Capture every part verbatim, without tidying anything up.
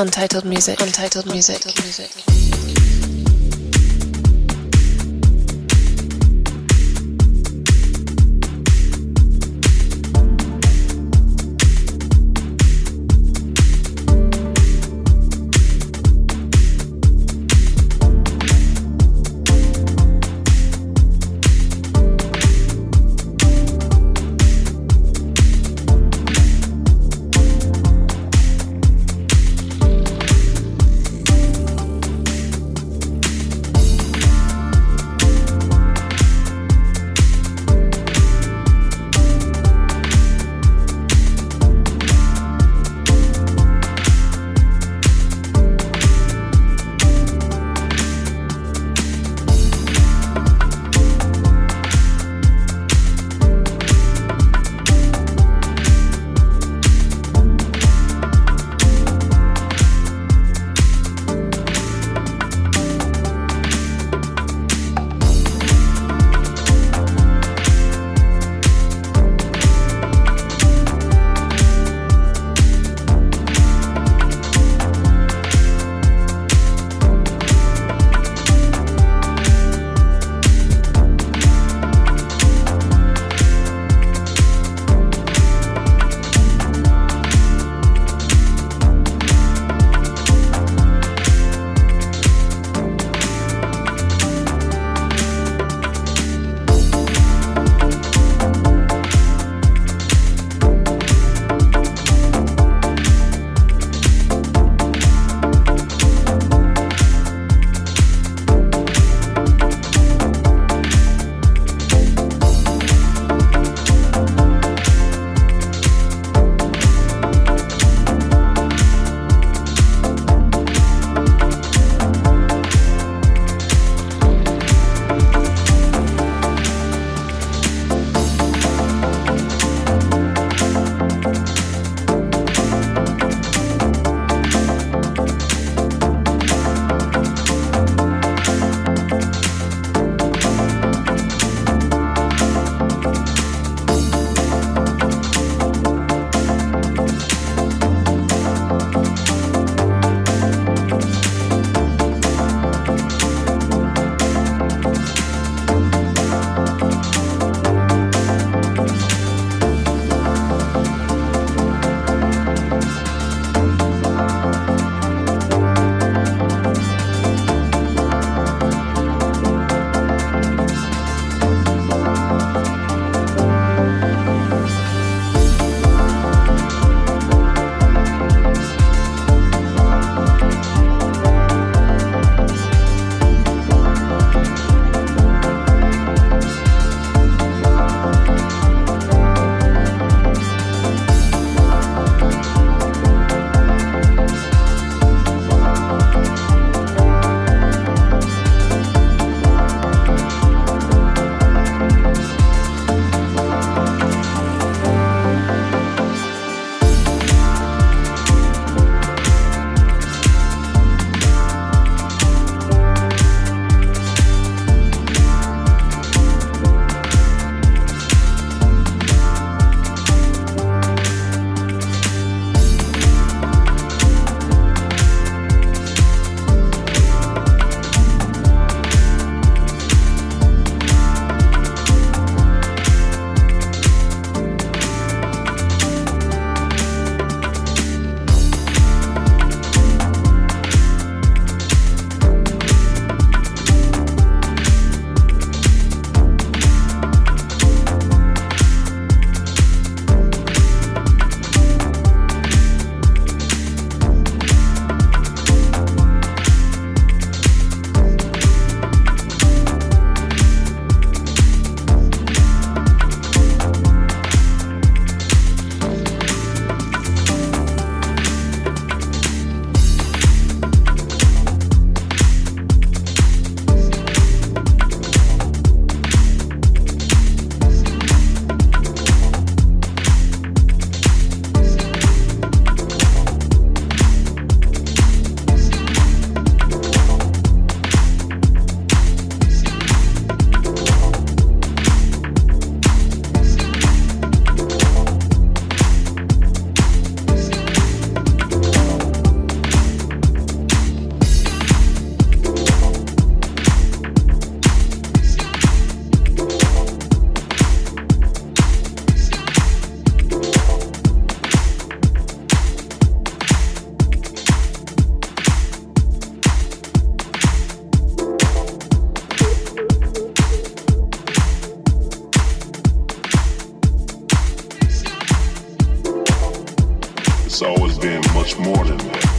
Untitled music. Untitled music. Untitled music. It's always been much more than that.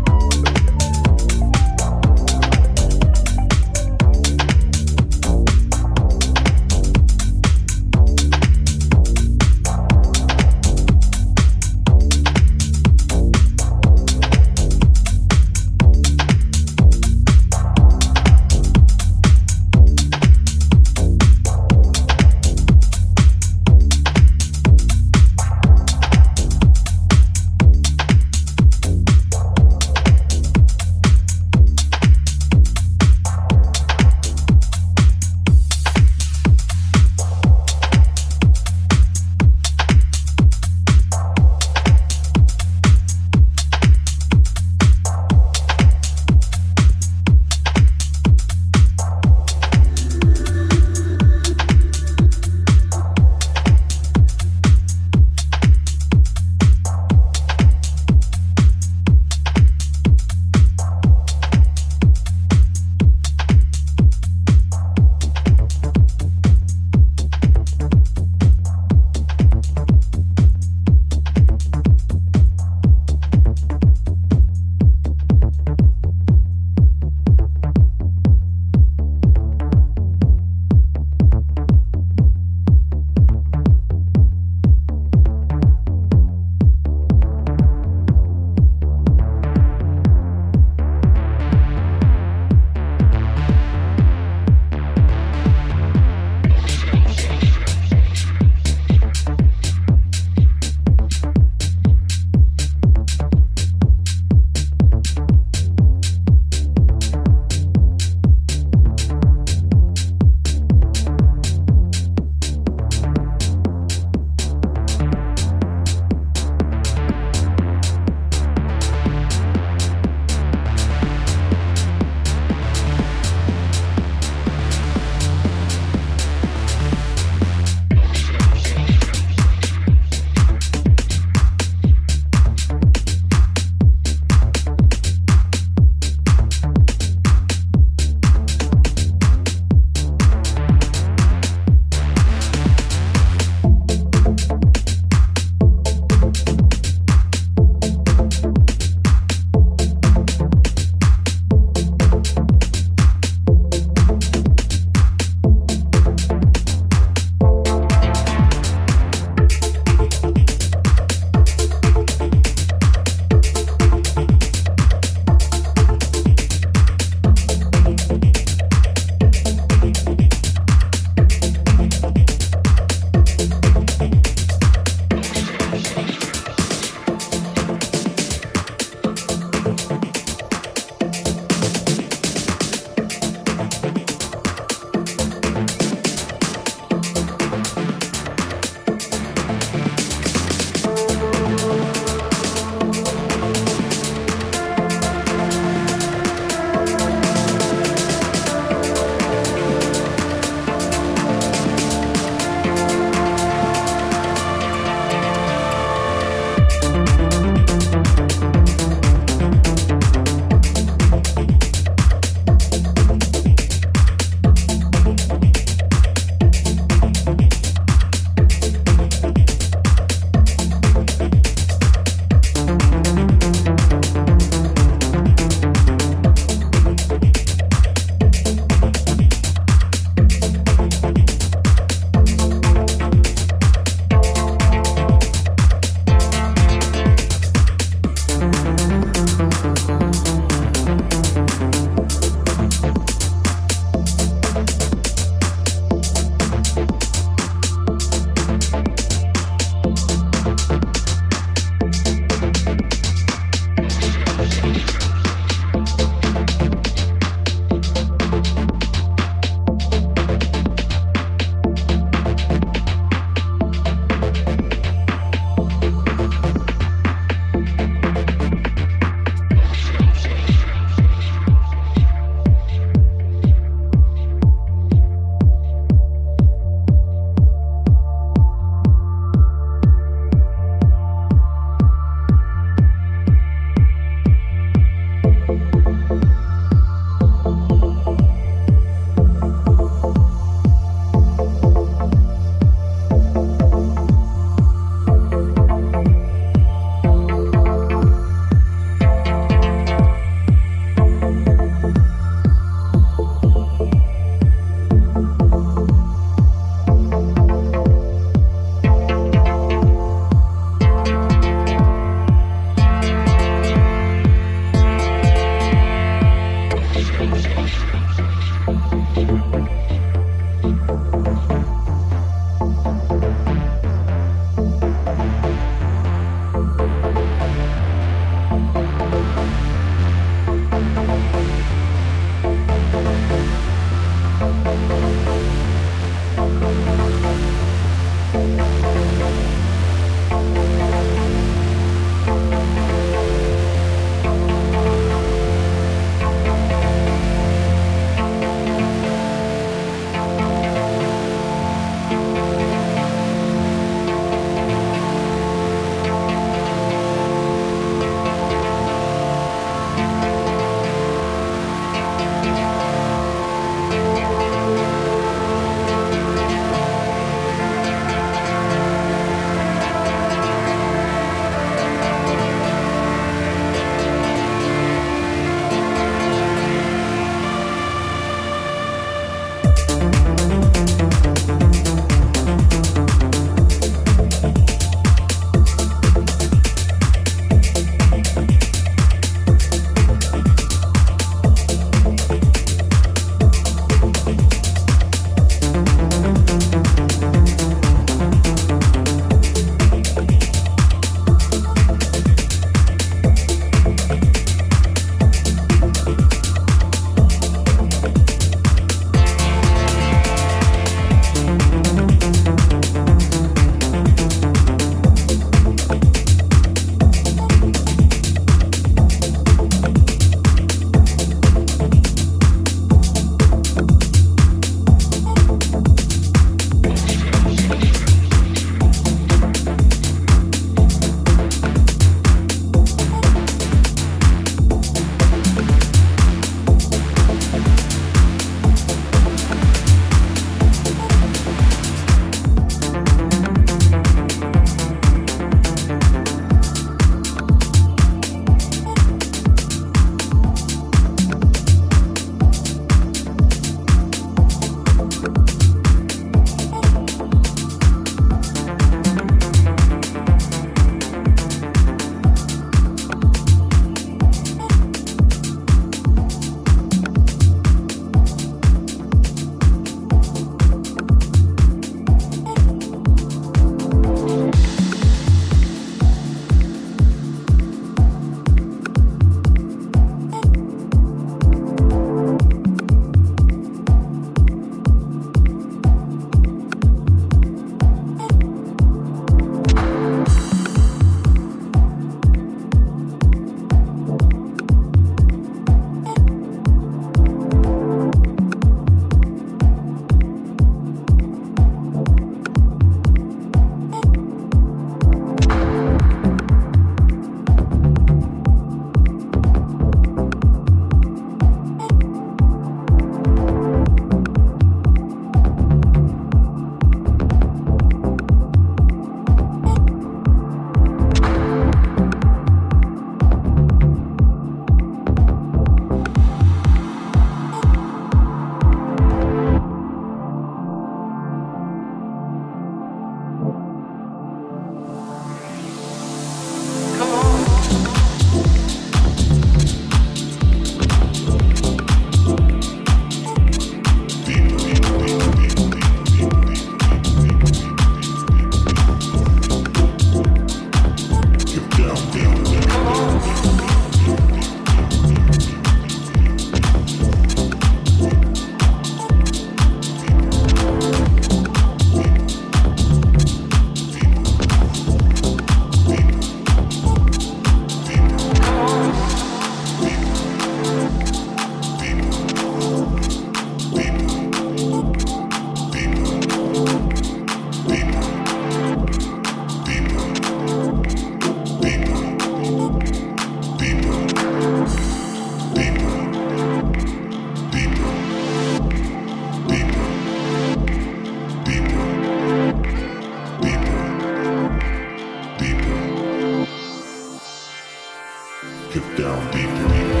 get down deeper. deeper, deeper.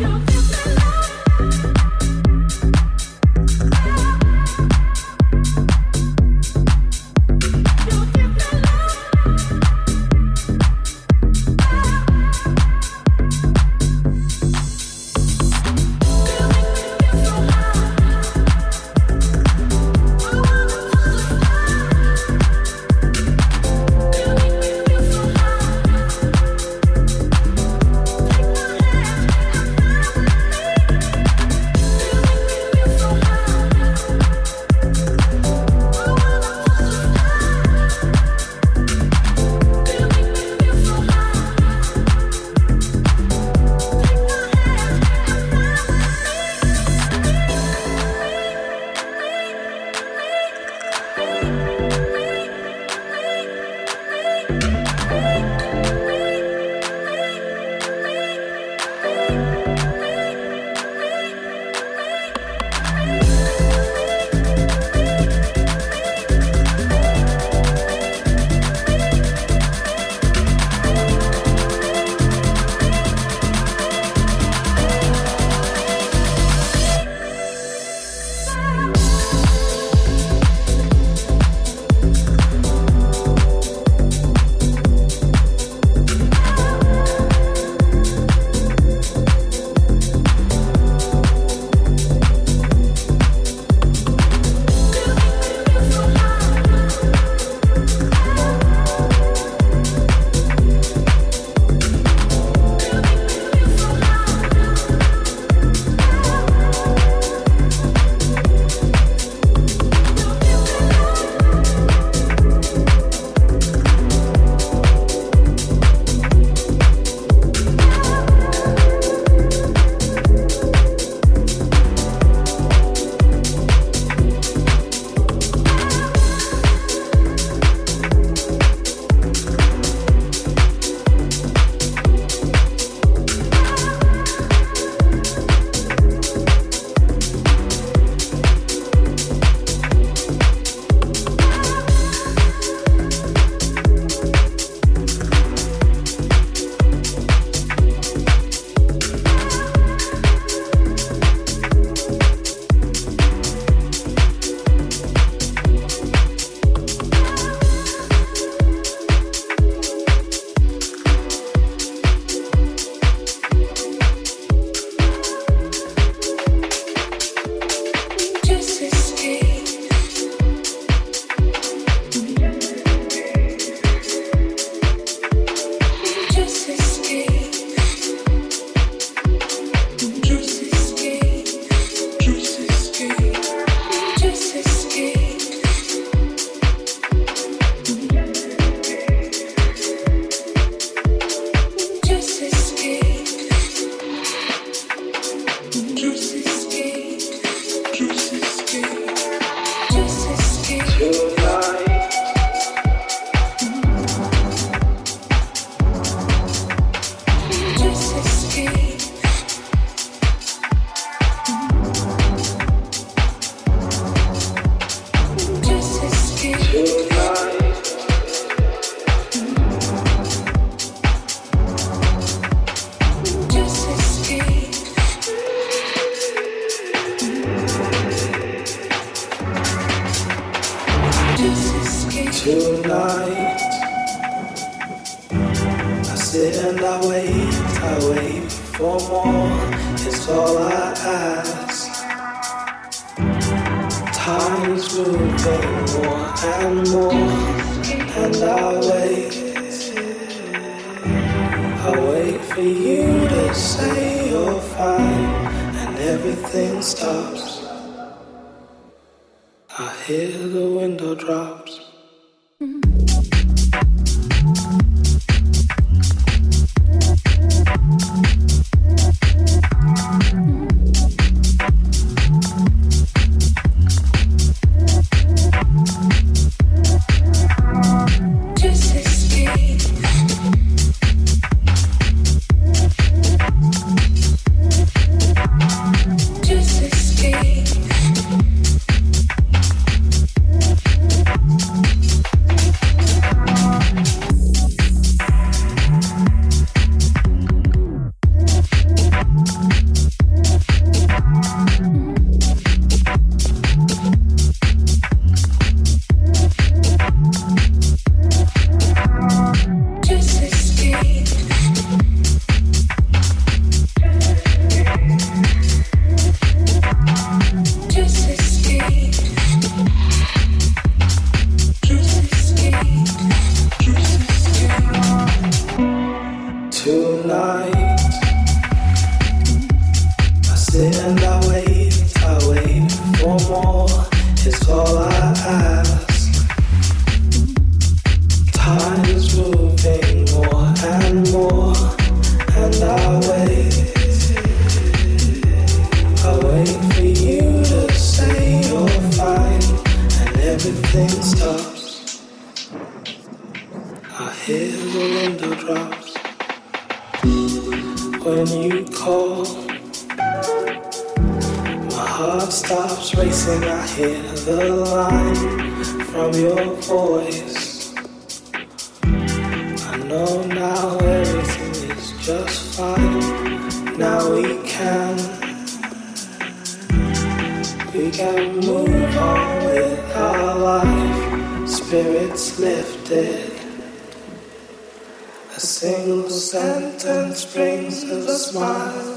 Thank you. Then I wait, I wait for more, it's all I ask. Time is moving more and more, and I wait. I wait for you to say you're fine, and everything stops. I hear the window drops when you call. Heart stops racing, I hear the line from your voice. I know now everything is just fine. Now we can, we can move on with our life. Spirits lifted. A single sentence brings a smile.